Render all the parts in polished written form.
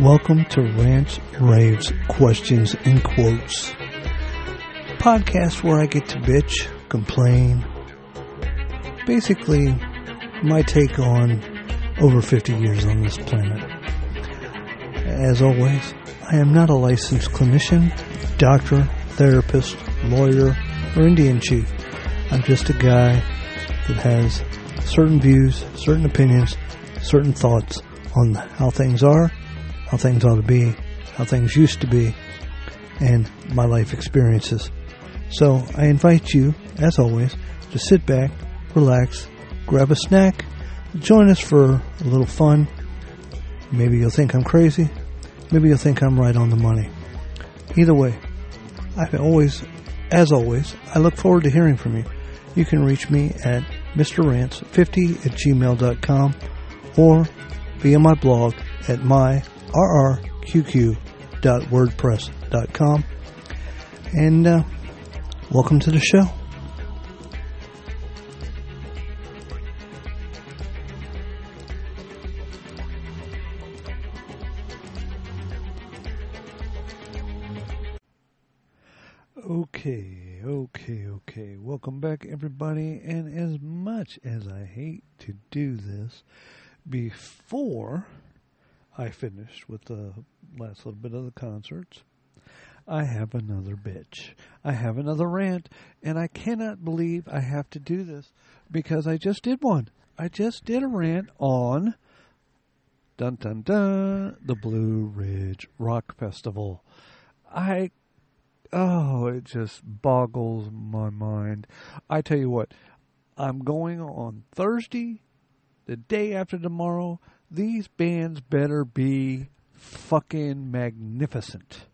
Welcome to Ranch Rave's Questions and Quotes, a podcast where I get to bitch, complain, basically my take on over 50 years on this planet. As always, I am not a licensed clinician, doctor, therapist, lawyer, or Indian chief. I'm just a guy that has certain views, certain opinions, certain thoughts on how things are, how things ought to be, how things used to be, and my life experiences. So I invite you, as always, to sit back, relax, grab a snack, join us for a little fun. Maybe you'll think I'm crazy. Maybe you'll think I'm right on the money. Either way, I look forward to hearing from you. You can reach me at mrrants50@gmail.com or via my blog at myrrqq.wordpress.com. And welcome to the show. Okay. Welcome back, everybody. And as much as I hate to do this, before I finished with the last little bit of the concerts, I have another bitch. I have another rant, and I cannot believe I have to do this because I just did one. I just did a rant on, the Blue Ridge Rock Festival. It just boggles my mind. I tell you what, I'm going on Thursday, the day after tomorrow. These bands better be fucking magnificent.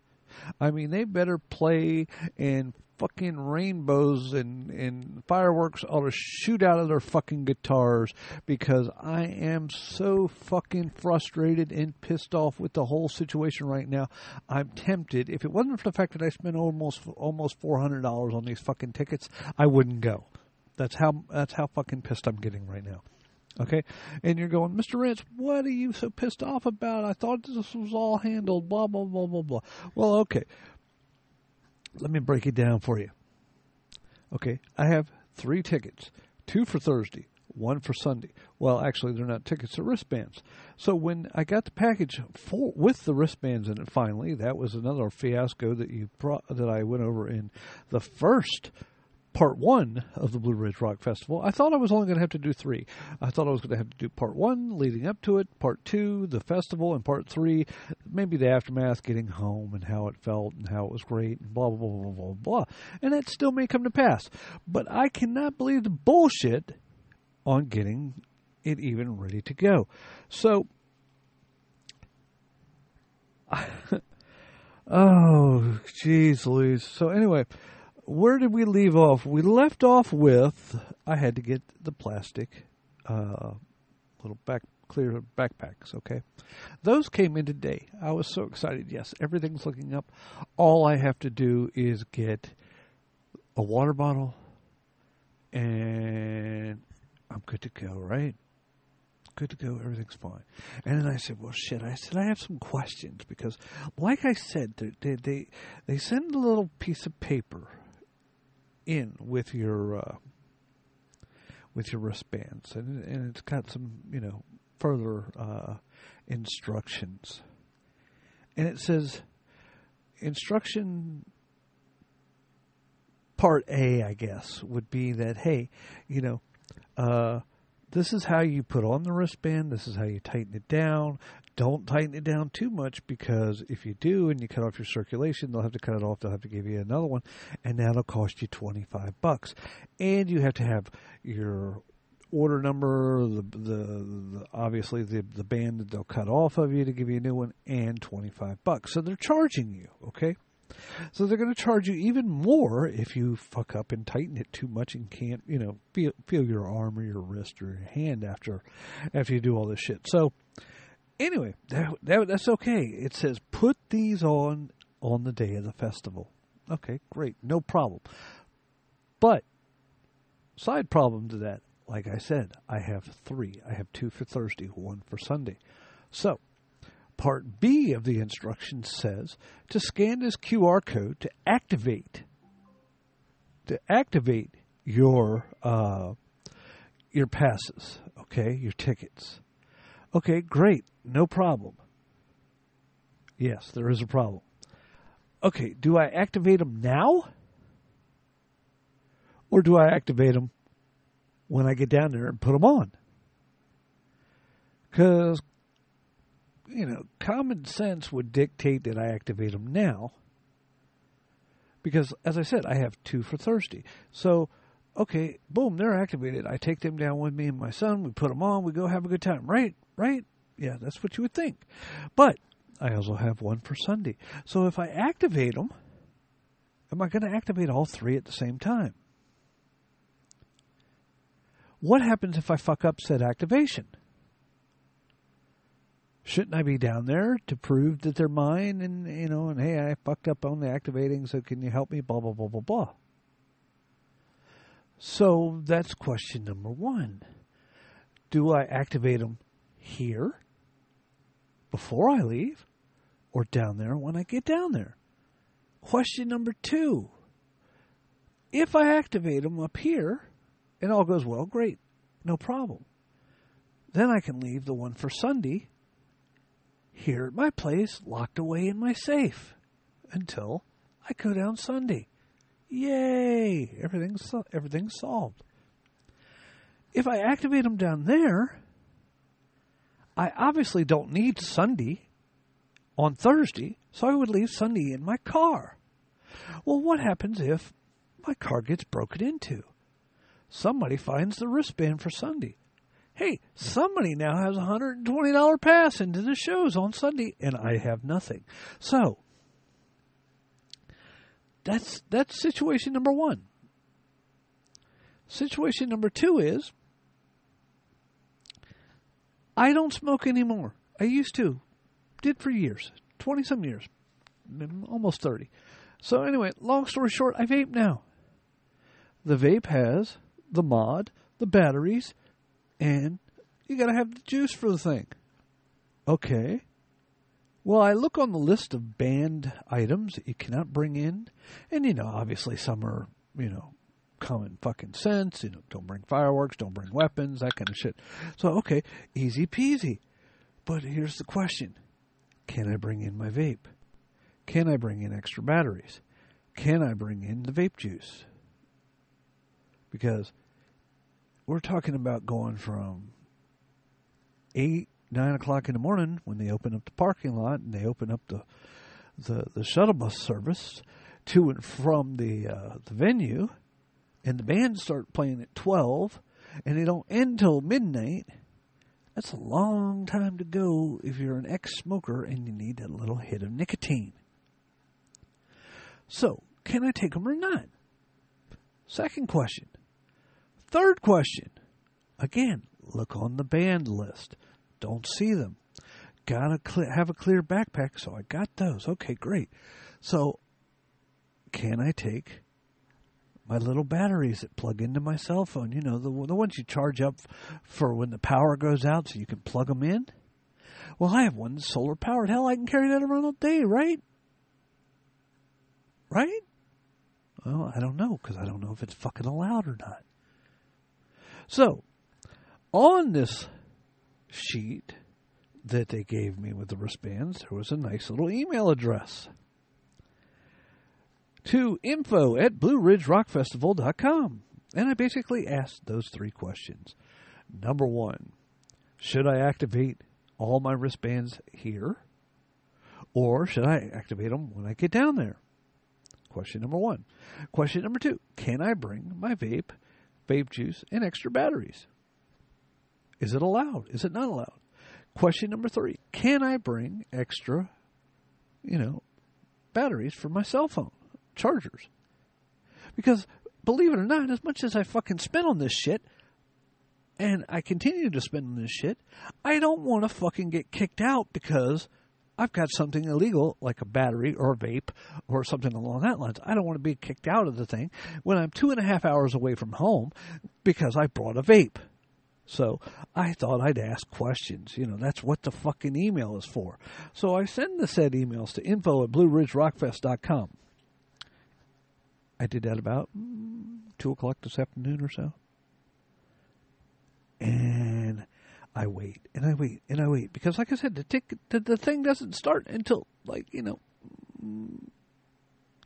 I mean, they better play and fucking rainbows and fireworks ought to shoot out of their fucking guitars, because I am so fucking frustrated and pissed off with the whole situation right now. I'm tempted. If it wasn't for the fact that I spent almost $400 on these fucking tickets, I wouldn't go. That's how fucking pissed I'm getting right now. Okay, and you're going, Mr. Rance, what are you so pissed off about? I thought this was all handled, blah, blah, blah, blah, blah. Well, okay, let me break it down for you. Okay, I have 3 tickets, 2 for Thursday, 1 for Sunday. Well, actually, they're not tickets, they're wristbands. So when I got the package with the wristbands in it, finally, that was another fiasco that I went over in the first Part 1 of the Blue Ridge Rock Festival. I thought I was only going to have to do 3. I thought I was going to have to do Part 1 leading up to it, Part 2, the festival, and Part 3, maybe the aftermath, getting home and how it felt and how it was great and blah, blah, blah, blah, blah, blah. And that still may come to pass. But I cannot believe the bullshit on getting it even ready to go. So, oh, geez, Louise. So anyway, where did we leave off? We left off with, I had to get the plastic little clear backpacks, okay? Those came in today. I was so excited. Yes, everything's looking up. All I have to do is get a water bottle, and I'm good to go, right? Good to go. Everything's fine. And then I said, well, shit. I said, I have some questions because, like I said, they send a little piece of paper in with your wristbands, and it's got some further instructions, and it says instruction part A, I guess, would be that, hey, this is how you put on the wristband. This is how you tighten it down. Don't tighten it down too much, because if you do and you cut off your circulation, they'll have to cut it off. They'll have to give you another one, and that'll cost you $25. And you have to have your order number, the band that they'll cut off of you to give you a new one, and $25. So they're charging you, okay? So they're going to charge you even more if you fuck up and tighten it too much and can't, feel your arm or your wrist or your hand after you do all this shit. So anyway, that's okay. It says put these on the day of the festival. Okay, great. No problem. But side problem to that, like I said, I have 3. I have 2 for Thursday, 1 for Sunday. So Part B of the instructions says to scan this QR code to activate your passes, okay, your tickets. Okay, great, no problem. Yes, there is a problem. Okay, do I activate them now? Or do I activate them when I get down there and put them on? Because, you know, common sense would dictate that I activate them now. Because, as I said, I have two for Thursday. So, okay, boom, they're activated. I take them down with me and my son. We put them on. We go have a good time. Right? Yeah, that's what you would think. But I also have one for Sunday. So if I activate them, am I going to activate all three at the same time? What happens if I fuck up said activation? Shouldn't I be down there to prove that they're mine and, you know, and hey, I fucked up on the activating, so can you help me, blah, blah, blah, blah, blah. So that's question number one. Do I activate them here before I leave or down there when I get down there? Question number two. If I activate them up here and all goes well, great, no problem. Then I can leave the one for Sunday here at my place, locked away in my safe until I go down Sunday. Yay! Everything's solved. If I activate them down there, I obviously don't need Sunday on Thursday, so I would leave Sunday in my car. Well, what happens if my car gets broken into? Somebody finds the wristband for Sunday. Hey, somebody now has a $120 pass into the shows on Sunday, and I have nothing. So, that's situation number one. Situation number two is, I don't smoke anymore. I used to. Did for years. 20-some years. Almost 30. So anyway, long story short, I vape now. The vape has the mod, the batteries, and you got to have the juice for the thing. Okay. Well, I look on the list of banned items that you cannot bring in. And, you know, obviously some are, you know, common fucking sense. You know, don't bring fireworks, don't bring weapons, that kind of shit. So, okay, easy peasy. But here's the question. Can I bring in my vape? Can I bring in extra batteries? Can I bring in the vape juice? Because we're talking about going from 8, 9 o'clock in the morning when they open up the parking lot and they open up the shuttle bus service to and from the venue, and the band start playing at 12 and they don't end till midnight. That's a long time to go if you're an ex-smoker and you need that little hit of nicotine. So, can I take them or not? Second question. Third question, again, look on the banned list. Don't see them. Gotta have a clear backpack, so I got those. Okay, great. So, can I take my little batteries that plug into my cell phone? You know, the ones you charge up for when the power goes out so you can plug them in? Well, I have one solar powered. Hell, I can carry that around all day, right? Right? Well, I don't know, because I don't know if it's fucking allowed or not. So, on this sheet that they gave me with the wristbands, there was a nice little email address to info@BlueRidgeRockFestival.com. And I basically asked those three questions. Number one, should I activate all my wristbands here? Or should I activate them when I get down there? Question number one. Question number two, can I bring my vape juice, and extra batteries? Is it allowed? Is it not allowed? Question number three, can I bring extra, you know, batteries for my cell phone, chargers? Because, believe it or not, as much as I fucking spend on this shit, and I continue to spend on this shit, I don't want to fucking get kicked out because I've got something illegal, like a battery or a vape or something along that lines. I don't want to be kicked out of the thing when I'm 2.5 hours away from home because I brought a vape. So I thought I'd ask questions. You know, that's what the fucking email is for. So I send the said emails to info@BlueRidgeRockFest.com. I did that about 2 o'clock this afternoon or so. And I wait, and I wait, and I wait. Because like I said, the thing doesn't start until, like, you know,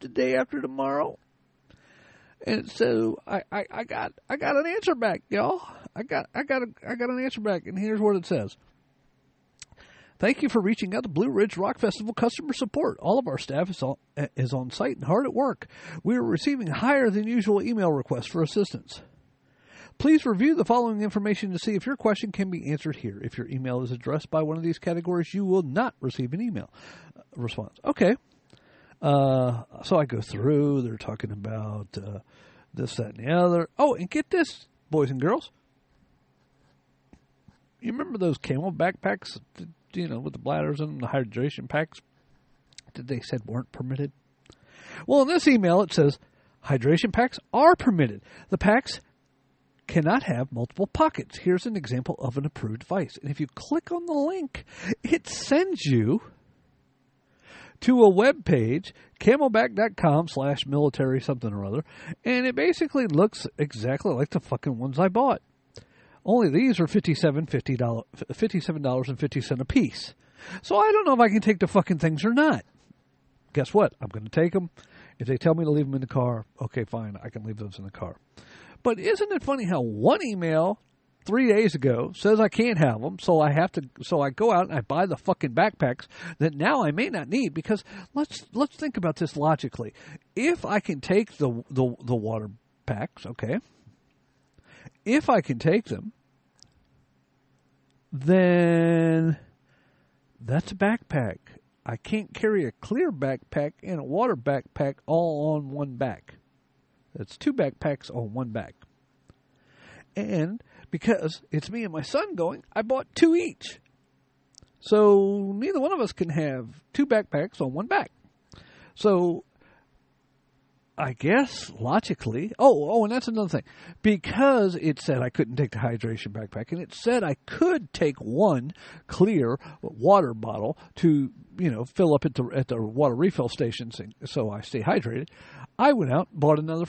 the day after tomorrow. And so I got an answer back, y'all. I got an answer back, and here's what it says. Thank you for reaching out to Blue Ridge Rock Festival customer support. All of our staff is on site and hard at work. We are receiving higher than usual email requests for assistance. Please review the following information to see if your question can be answered here. If your email is addressed by one of these categories, you will not receive an email response. Okay. So I go through. They're talking about this, that, and the other. Oh, and get this, boys and girls. You remember those camel backpacks, you know, with the bladders in them, the hydration packs that they said weren't permitted? Well, in this email, it says hydration packs are permitted. The packs cannot have multiple pockets. Here's an example of an approved device. And if you click on the link, it sends you to a web page, camelback.com/military-something-or-other, and it basically looks exactly like the fucking ones I bought. Only these are $57.50 a piece. So I don't know if I can take the fucking things or not. Guess what? I'm going to take them. If they tell me to leave them in the car, okay, fine. I can leave those in the car. But isn't it funny how one email 3 days ago says I can't have them, so I have to. So I go out and I buy the fucking backpacks that now I may not need, because let's think about this logically. If I can take the water packs, okay. If I can take them, then that's a backpack. I can't carry a clear backpack and a water backpack all on one back. That's two backpacks on one back. And because it's me and my son going, I bought two each. So neither one of us can have two backpacks on one back. So I guess logically, oh, and that's another thing. Because it said I couldn't take the hydration backpack, and it said I could take one clear water bottle to, you know, fill up at the water refill stations, so I stay hydrated. I went out, bought a nice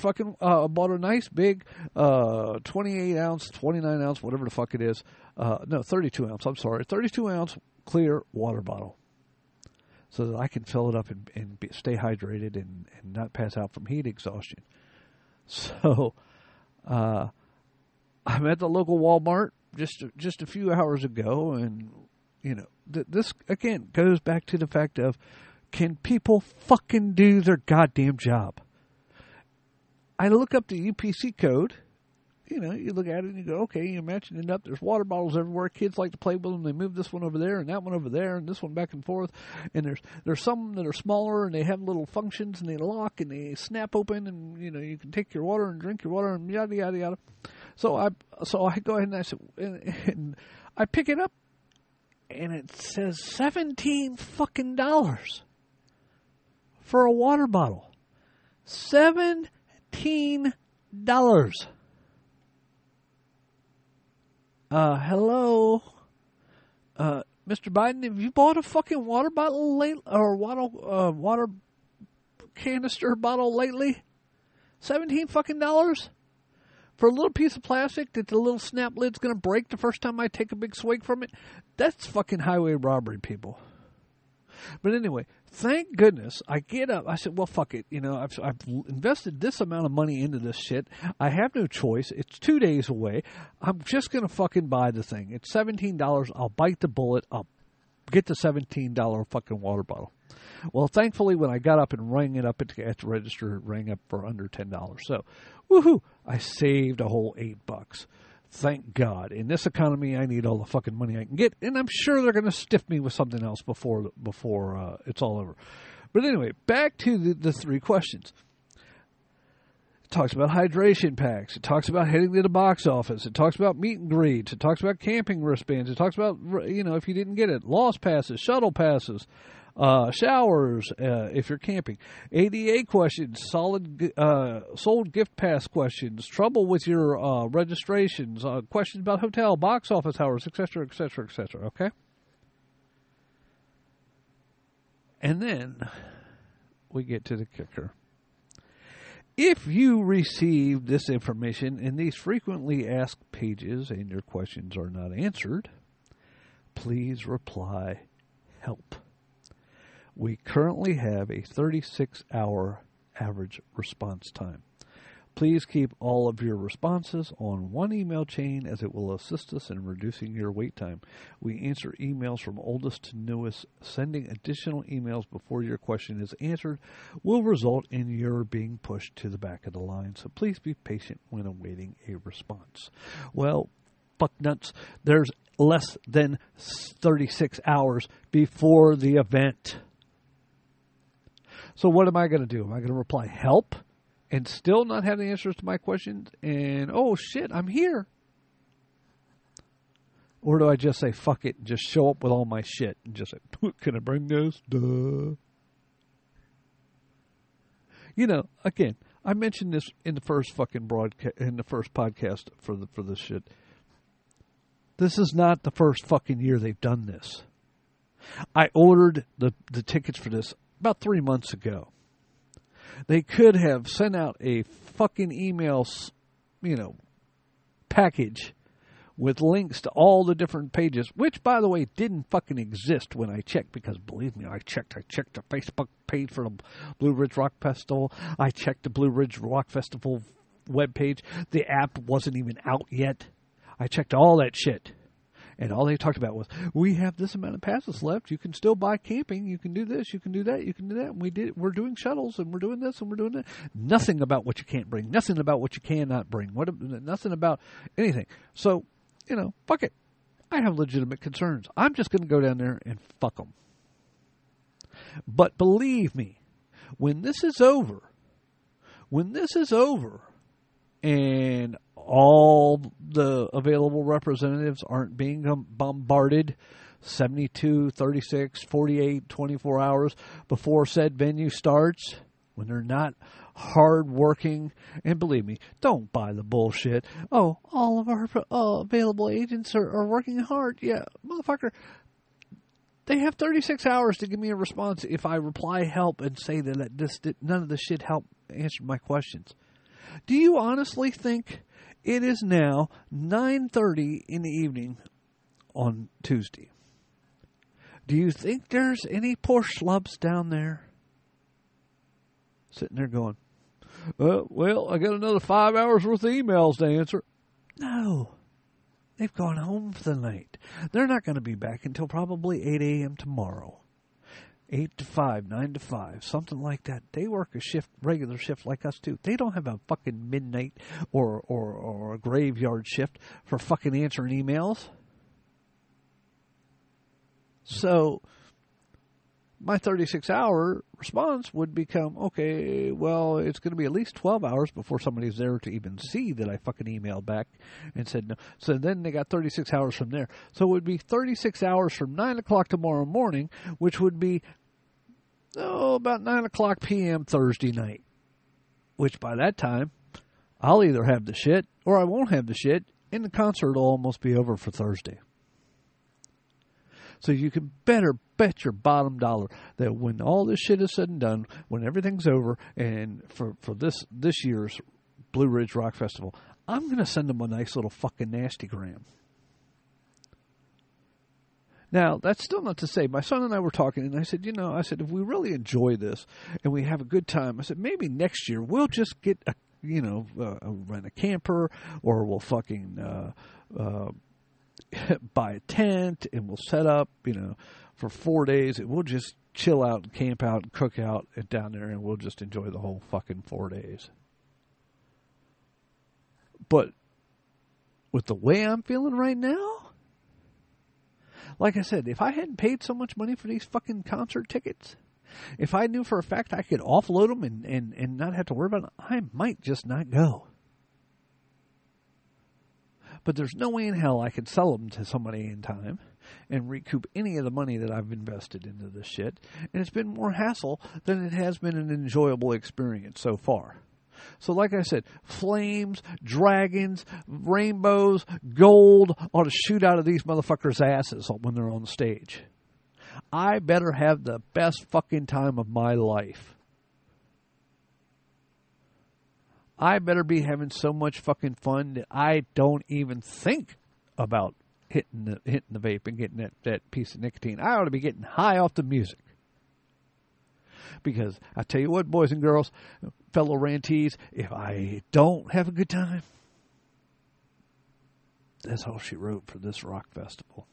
big 28-ounce, 29-ounce, whatever the fuck it is. 32-ounce, I'm sorry, 32-ounce clear water bottle, so that I can fill it up and stay hydrated and not pass out from heat exhaustion. So I'm at the local Walmart just a few hours ago, and, you know, this, again, goes back to the fact of, can people fucking do their goddamn job? I look up the UPC code. You know, you look at it and you go, okay, you're matching it up. There's water bottles everywhere. Kids like to play with them. They move this one over there and that one over there and this one back and forth. And there's some that are smaller and they have little functions and they lock and they snap open, and, you know, you can take your water and drink your water and yada, yada, yada. So I go ahead and I said, and I pick it up, and it says $17 fucking dollars for a water bottle. $17. Hello, Mr. Biden, have you bought a fucking water bottle lately, or water canister bottle lately? $17 fucking dollars for a little piece of plastic that the little snap lid's going to break the first time I take a big swig from it? That's fucking highway robbery, people. But anyway, thank goodness I get up. I said, well, fuck it. You know, I've invested this amount of money into this shit. I have no choice. It's 2 days away. I'm just going to fucking buy the thing. It's $17. I'll bite the bullet. I'll get the $17 fucking water bottle. Well, thankfully, when I got up and rang it up at the register, it rang up for under $10. So, woohoo, I saved a whole $8. Thank God. In this economy, I need all the fucking money I can get. And I'm sure they're going to stiff me with something else before it's all over. But anyway, back to the three questions. It talks about hydration packs. It talks about heading to the box office. It talks about meet and greets. It talks about camping wristbands. It talks about, you know, if you didn't get it, lost passes, shuttle passes, showers if you're camping, ADA questions, sold gift pass questions, trouble with your registrations, questions about hotel, box office hours, etc., etc., etc. Okay? And then we get to the kicker. If you receive this information and these frequently asked pages and your questions are not answered, please reply help. We currently have a 36-hour average response time. Please keep all of your responses on one email chain, as it will assist us in reducing your wait time. We answer emails from oldest to newest. Sending additional emails before your question is answered will result in your being pushed to the back of the line, so please be patient when awaiting a response. Well, fucknuts, there's less than 36 hours before the event. So what am I going to do? Am I going to reply help and still not have the answers to my questions? And, oh, shit, I'm here. Or do I just say, fuck it, and just show up with all my shit and just say, can I bring this? Duh. You know, again, I mentioned this in the first fucking podcast for this shit. This is not the first fucking year they've done this. I ordered the tickets for this about 3 months ago. They could have sent out a fucking email, you know, package with links to all the different pages, which, by the way, didn't fucking exist when I checked, because, believe me, I checked the Facebook page for the Blue Ridge Rock Festival. I checked the Blue Ridge Rock Festival webpage. The app wasn't even out yet. I checked all that shit. And all they talked about was, we have this amount of passes left. You can still buy camping. You can do this. You can do that. You can do that. And we're doing shuttles, and we're doing this, and we're doing that. Nothing about what you can't bring. Nothing about what you cannot bring. Nothing about anything. So, you know, fuck it. I have legitimate concerns. I'm just going to go down there and fuck them. But believe me, when this is over, and all the available representatives aren't being bombarded 72, 36, 48, 24 hours before said venue starts, when they're not hard working. And believe me, don't buy the bullshit. Oh, all of our available agents are working hard. Yeah, motherfucker. They have 36 hours to give me a response if I reply help and say that none of this shit helped answer my questions. Do you honestly think it is now 9:30 in the evening on Tuesday? Do you think there's any poor schlubs down there sitting there going, well, I got another 5 hours worth of emails to answer? No. They've gone home for the night. They're not going to be back until probably 8 a.m. tomorrow. 8 to 5, 9 to 5, something like that. They work a shift, regular shift like us too. They don't have a fucking midnight or a graveyard shift for fucking answering emails. So my 36-hour response would become, okay, well, it's going to be at least 12 hours before somebody's there to even see that I fucking emailed back and said no. So then they got 36 hours from there. So it would be 36 hours from 9 o'clock tomorrow morning, which would be about 9 o'clock p.m. Thursday night, which by that time, I'll either have the shit or I won't have the shit, and the concert will almost be over for Thursday. So you can better bet your bottom dollar that when all this shit is said and done, when everything's over, and for this year's Blue Ridge Rock Festival, I'm going to send them a nice little fucking nastygram. Now, that's still not to say, my son and I were talking, and I said, you know, if we really enjoy this and we have a good time, I said, maybe next year we'll just get, rent a camper, or we'll fucking buy a tent, and we'll set up, for 4 days, and we'll just chill out and camp out and cook out and down there, and we'll just enjoy the whole fucking 4 days. But with the way I'm feeling right now, like I said, if I hadn't paid so much money for these fucking concert tickets, if I knew for a fact I could offload them and not have to worry about it, I might just not go. but there's no way in hell I could sell them to somebody in time and recoup any of the money that I've invested into this shit. And it's been more hassle than it has been an enjoyable experience so far. So like I said, flames, dragons, rainbows, gold ought to shoot out of these motherfuckers' asses when they're on stage. I better have the best fucking time of my life. I better be having so much fucking fun that I don't even think about hitting the vape and getting that piece of nicotine. I ought to be getting high off the music. Because I tell you what, boys and girls, fellow rantees, if I don't have a good time, that's all she wrote for this rock festival.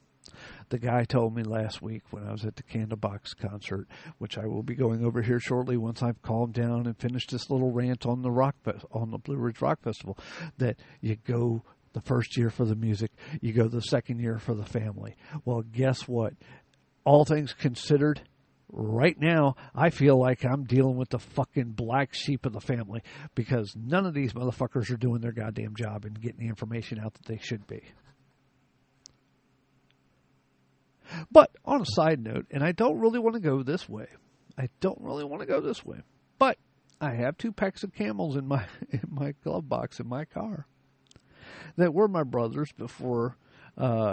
The guy told me last week when I was at the Candlebox concert, which I will be going over here shortly once I've calmed down and finished this little rant on the Blue Ridge Rock Festival, that you go the first year for the music, you go the second year for the family. Well, guess what? All things considered, right now, I feel like I'm dealing with the fucking black sheep of the family because none of these motherfuckers are doing their goddamn job and getting the information out that they should be. But on a side note, and I don't really want to go this way. But I have 2 packs of Camels in my glove box in my car that were my brother's before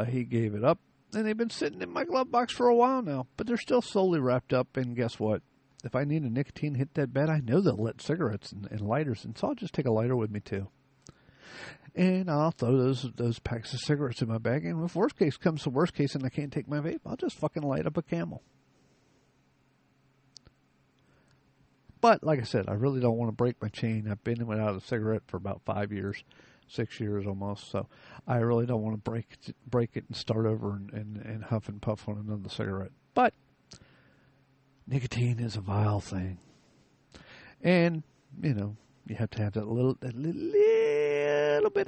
he gave it up. And they've been sitting in my glove box for a while now, but they're still solely wrapped up. And guess what? If I need a nicotine hit that bad, I know they'll let cigarettes and lighters. And so I'll just take a lighter with me too. And I'll throw those packs of cigarettes in my bag. And if worst case comes to worst case and I can't take my vape, I'll just fucking light up a Camel. But like I said, I really don't want to break my chain. I've been without a cigarette for about 5 years. 6 years almost, so I really don't want to break it and start over and huff and puff on another cigarette. But nicotine is a vile thing, and you know you have to have that little bit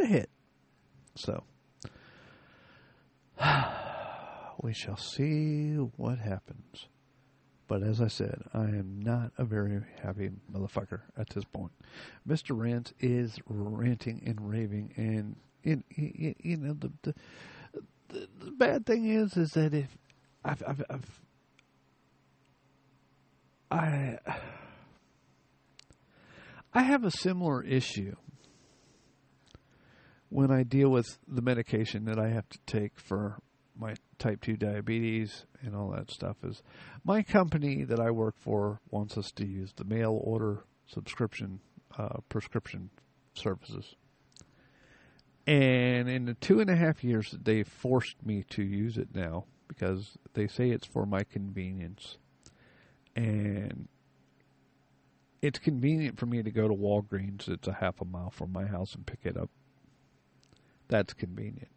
of hit. So we shall see what happens. But as I said, I am not a very happy motherfucker at this point. Mr. Rant is ranting and raving, and you know the bad thing is that if I have a similar issue when I deal with the medication that I have to take for my type 2 diabetes and all that stuff. Is my company that I work for wants us to use the mail order subscription prescription services. And in the 2.5 years that they forced me to use it now, because they say it's for my convenience. And it's convenient for me to go to Walgreens. It's a half a mile from my house and pick it up. That's convenient.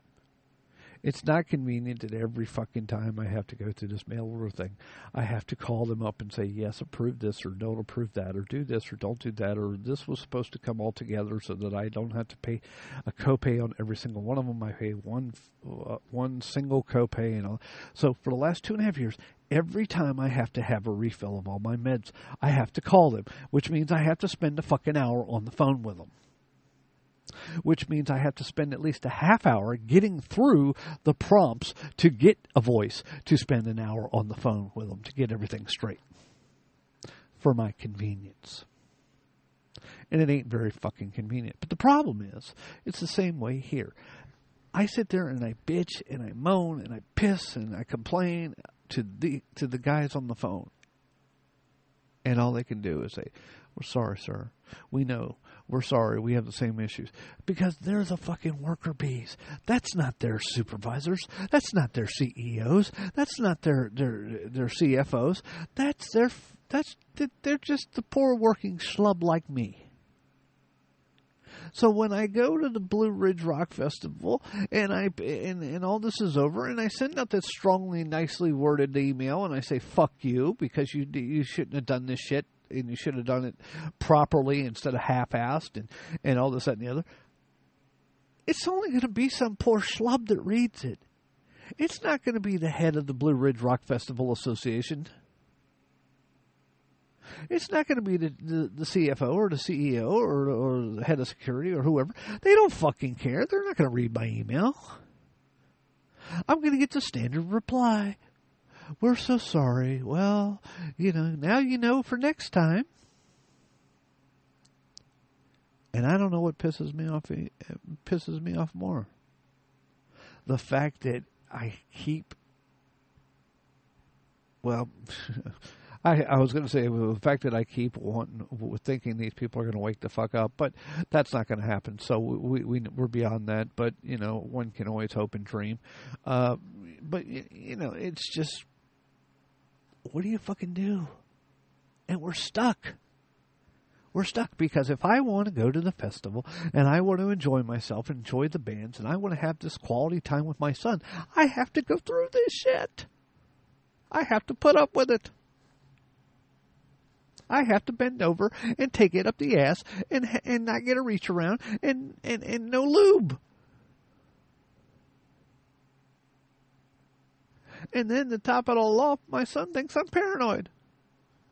It's not convenient that every fucking time I have to go through this mail order thing, I have to call them up and say, yes, approve this or don't approve that or do this or don't do that or this was supposed to come all together so that I don't have to pay a copay on every single one of them. I pay one single copay. And all. So for the last 2.5 years, every time I have to have a refill of all my meds, I have to call them, which means I have to spend a fucking hour on the phone with them. Which means I have to spend at least a half hour getting through the prompts to get a voice to spend an hour on the phone with them to get everything straight for my convenience. And it ain't very fucking convenient. But the problem is, it's the same way here. I sit there and I bitch and I moan and I piss and I complain to the guys on the phone. And all they can do is say, we're sorry, sir. We know. We're sorry. We have the same issues. Because they're the fucking worker bees. That's not their supervisors. That's not their CEOs. That's not their CFOs. They're just the poor working schlub like me. So when I go to the Blue Ridge Rock Festival and all this is over and I send out that strongly, nicely worded email and I say, fuck you, because you shouldn't have done this shit and you should have done it properly instead of half-assed and all this, that, and the other. It's only going to be some poor schlub that reads it. It's not going to be the head of the Blue Ridge Rock Festival Association. It's not going to be the CFO or the CEO or the head of security or whoever. They don't fucking care. They're not going to read my email. I'm going to get the standard reply. We're so sorry. Well, you know, now you know for next time. And I don't know what pisses me off more. The fact that I keep... Well, I was going to say the fact that I keep thinking these people are going to wake the fuck up, but that's not going to happen. So we're beyond that. But, you know, one can always hope and dream. But, you know, it's just, what do you fucking do? And we're stuck. We're stuck because if I want to go to the festival and I want to enjoy myself, enjoy the bands, and I want to have this quality time with my son, I have to go through this shit. I have to put up with it. I have to bend over and take it up the ass and not get a reach around and no lube. And then to top it all off, my son thinks I'm paranoid.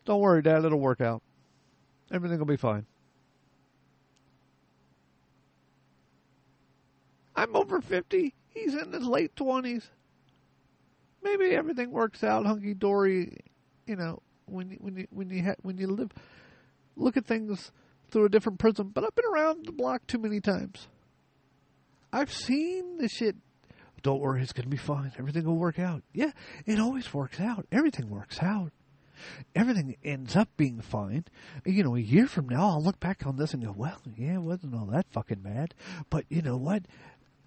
Don't worry, Dad, it'll work out. Everything will be fine. I'm over 50. He's in his late 20s. Maybe everything works out hunky-dory, you know, when you live, look at things through a different prism. But I've been around the block too many times. I've seen the shit. Don't worry, it's going to be fine. Everything will work out. Yeah, it always works out. Everything works out. Everything ends up being fine. You know, a year from now, I'll look back on this and go, well, yeah, it wasn't all that fucking bad. But you know what?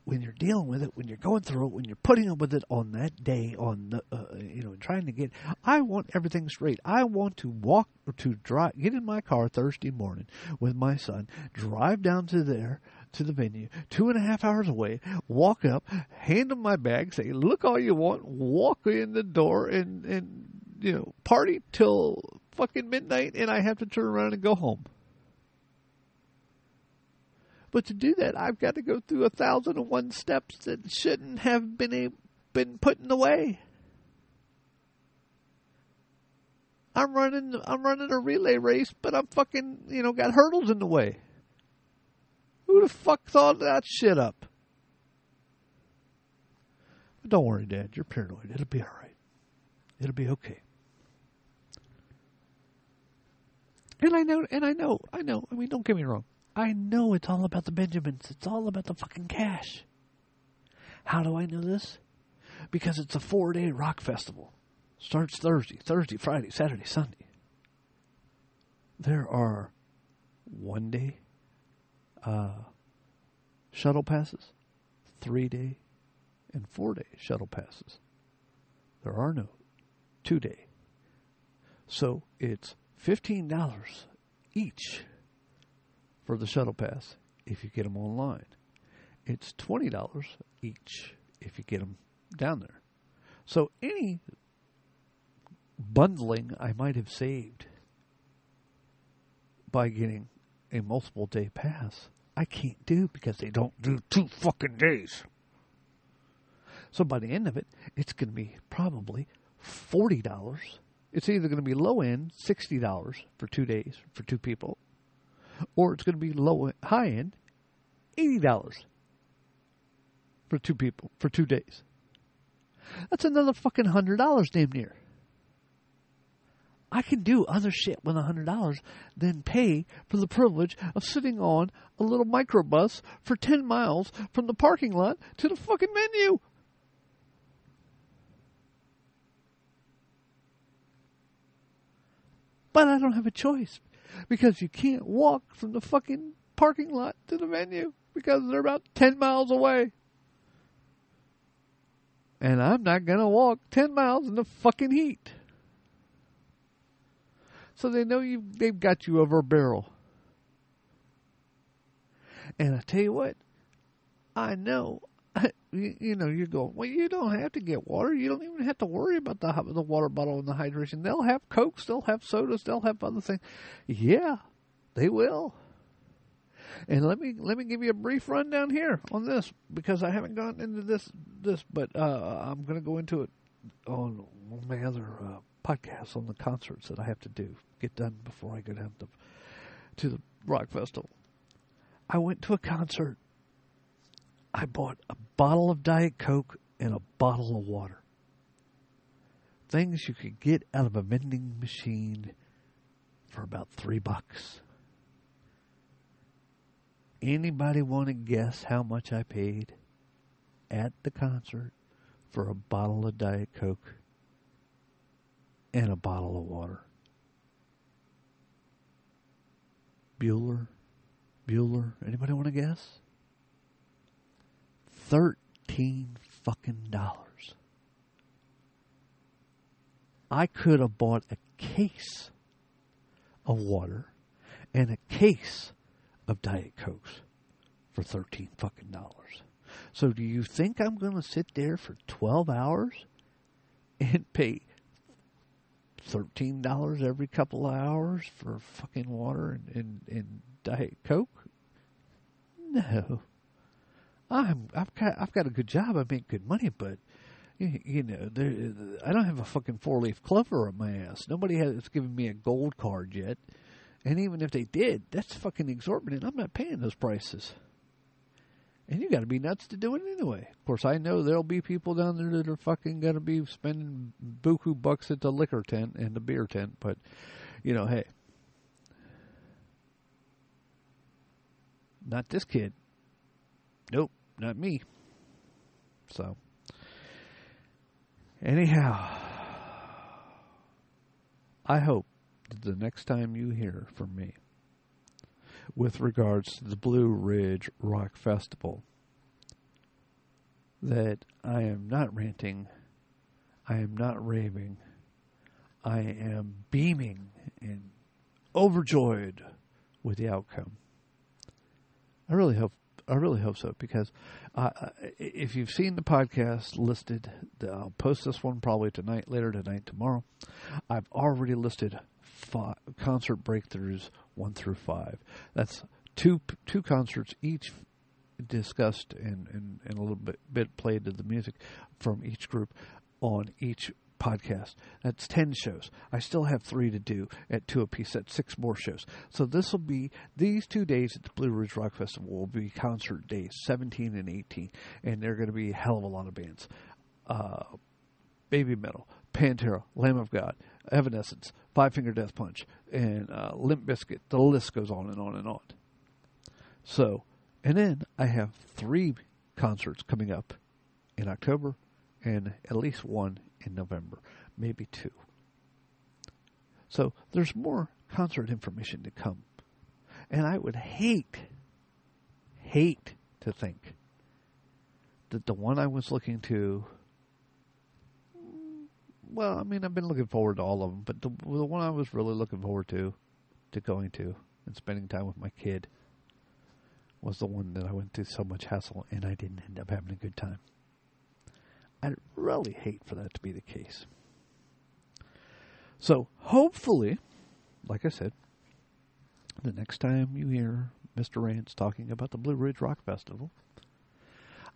When you're dealing with it, when you're going through it, when you're putting up with it on that day, on the, you know, trying to get, I want everything straight. I want to walk or to drive, get in my car Thursday morning with my son, drive down to there, to the venue, 2.5 hours away, walk up, hand him my bag, say, look all you want, walk in the door and you know, party till fucking midnight, and I have to turn around and go home. But to do that, I've got to go through 1,001 steps that shouldn't have been put in the way. I'm running a relay race, but I'm fucking, you know, got hurdles in the way. Who the fuck thought that shit up? But don't worry, Dad. You're paranoid. It'll be all right. It'll be okay. And I know. I mean, don't get me wrong. I know it's all about the Benjamins. It's all about the fucking cash. How do I know this? Because it's a 4-day rock festival. Starts Thursday, Friday, Saturday, Sunday. There are 1-day shuttle passes, 3-day, and 4-day shuttle passes. There are no 2-day. So it's $15 each for the shuttle pass if you get them online. It's $20 each if you get them down there. So any bundling I might have saved by getting a multiple day pass, I can't do because they don't do 2 fucking days. So by the end of it, it's going to be probably $40. It's either going to be low end, $60 for 2 days for 2 people, or it's going to be high-end, $80 for 2 people, for 2 days. That's another fucking $100 damn near. I can do other shit with $100 than pay for the privilege of sitting on a little microbus for 10 miles from the parking lot to the fucking venue. But I don't have a choice. Because you can't walk from the fucking parking lot to the venue because they're about 10 miles away. And I'm not going to walk 10 miles in the fucking heat. So they know they've got you over a barrel. And I tell you what, I know, you know, you're going, well, you don't have to get water. You don't even have to worry about the water bottle and the hydration. They'll have Cokes. They'll have sodas. They'll have other things. Yeah, they will. And let me give you a brief rundown here on this because I haven't gone into this, but I'm going to go into it on my other podcasts on the concerts that I have to do, get done before I go down to the rock festival. I went to a concert. I bought a bottle of Diet Coke and a bottle of water. Things you could get out of a vending machine for about $3. Anybody want to guess how much I paid at the concert for a bottle of Diet Coke and a bottle of water? Bueller, anybody want to guess? $13 fucking dollars. I could have bought a case of water and a case of Diet Cokes for $13 fucking dollars. So do you think I'm going to sit there for 12 hours and pay $13 every couple of hours for fucking water and Diet Coke? No. I've got a good job. I make good money, but you know, I don't have a fucking 4-leaf clover up my ass. Nobody has given me a gold card yet, and even if they did, that's fucking exorbitant. I'm not paying those prices. And you got to be nuts to do it anyway. Of course, I know there'll be people down there that are fucking going to be spending buku bucks at the liquor tent and the beer tent. But, you know, hey. Not this kid. Nope, not me. So, anyhow, I hope that the next time you hear from me with regards to the Blue Ridge Rock Festival, that I am not ranting, I am not raving, I am beaming and overjoyed with the outcome. I really hope so, because if you've seen the podcast listed, I'll post this one probably tonight, later tonight, tomorrow. I've already listed 5 concert breakthroughs, 1 through 5. That's two concerts each discussed and a little bit played to the music from each group on each podcast. That's 10 shows. I still have 3 to do at 2 apiece. That's 6 more shows. So this will be, these 2 days at the Blue Ridge Rock Festival will be concert days, 17 and 18, and they're going to be a hell of a lot of bands. Baby Metal, Pantera, Lamb of God, Evanescence, Five Finger Death Punch, and Limp Bizkit. The list goes on and on and on. So, and then I have 3 concerts coming up in October and at least 1 in November, maybe 2. So there's more concert information to come. And I would hate to think that the one I was looking to, well, I mean, I've been looking forward to all of them, but the one I was really looking forward to going to and spending time with my kid was the one that I went through so much hassle and I didn't end up having a good time. I'd really hate for that to be the case. So hopefully, like I said, the next time you hear Mr. Rance talking about the Blue Ridge Rock Festival,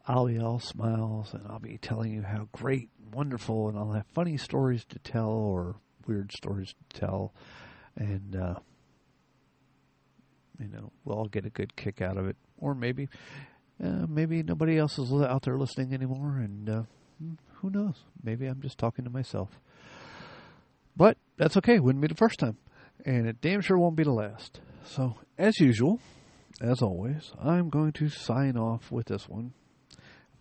I'll be all smiles and I'll be telling you how great and wonderful, and I'll have funny stories to tell or weird stories to tell, and you know, we'll all get a good kick out of it. Or maybe nobody else is out there listening anymore, and who knows? Maybe I'm just talking to myself. But that's okay. It wouldn't be the first time, and it damn sure won't be the last. So as usual, as always, I'm going to sign off with this one.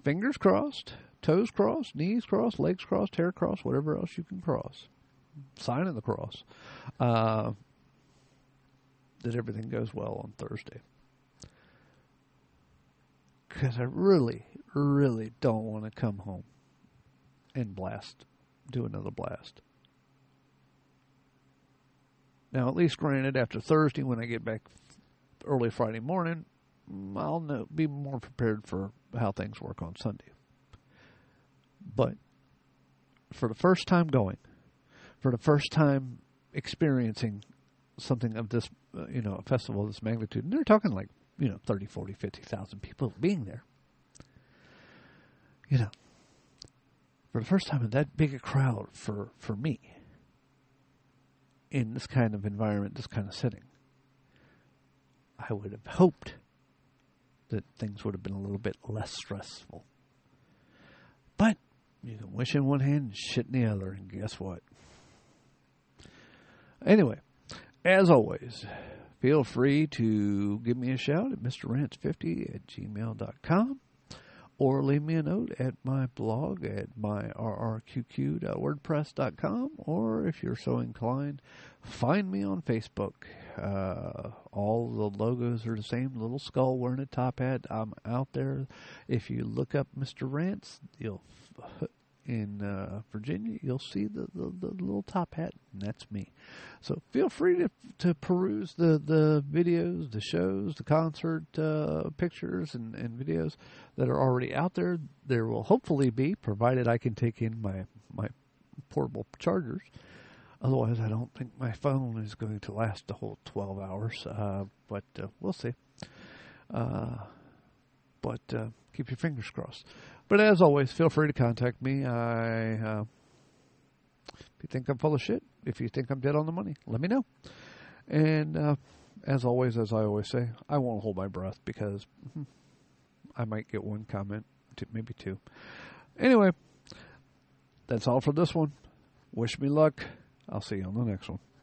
Fingers crossed, toes crossed, knees crossed, legs crossed, hair crossed, whatever else you can cross. Sign of the cross. That everything goes well on Thursday. Because I really, really don't want to come home and do another blast. Now, at least granted, after Thursday, when I get back early Friday morning, I'll be more prepared for how things work on Sunday. But for the first time going, for the first time experiencing something of this, a festival of this magnitude, and they're talking like, 30, 40, 50,000 people being there. For the first time in that big a crowd for me, in this kind of environment, this kind of setting. I would have hoped that things would have been a little bit less stressful. But you can wish in one hand and shit in the other, and guess what? Anyway, as always, feel free to give me a shout at mrrants50@gmail.com or leave me a note at my blog at myrrqq.wordpress.com, or if you're so inclined, find me on Facebook. All the logos are the same, little skull wearing a top hat. I'm out there. If you look up Mr. Rants, you'll in Virginia, you'll see the little top hat, and that's me. So feel free to peruse the videos, the shows, the concert pictures and videos that are already out there. There will hopefully be, provided I can take in my portable chargers. Otherwise, I don't think my phone is going to last the whole 12 hours, but we'll see. But keep your fingers crossed. But as always, feel free to contact me. If you think I'm full of shit, if you think I'm dead on the money, let me know. And as always, as I always say, I won't hold my breath because I might get one comment, maybe two. Anyway, that's all for this one. Wish me luck. I'll see you on the next one.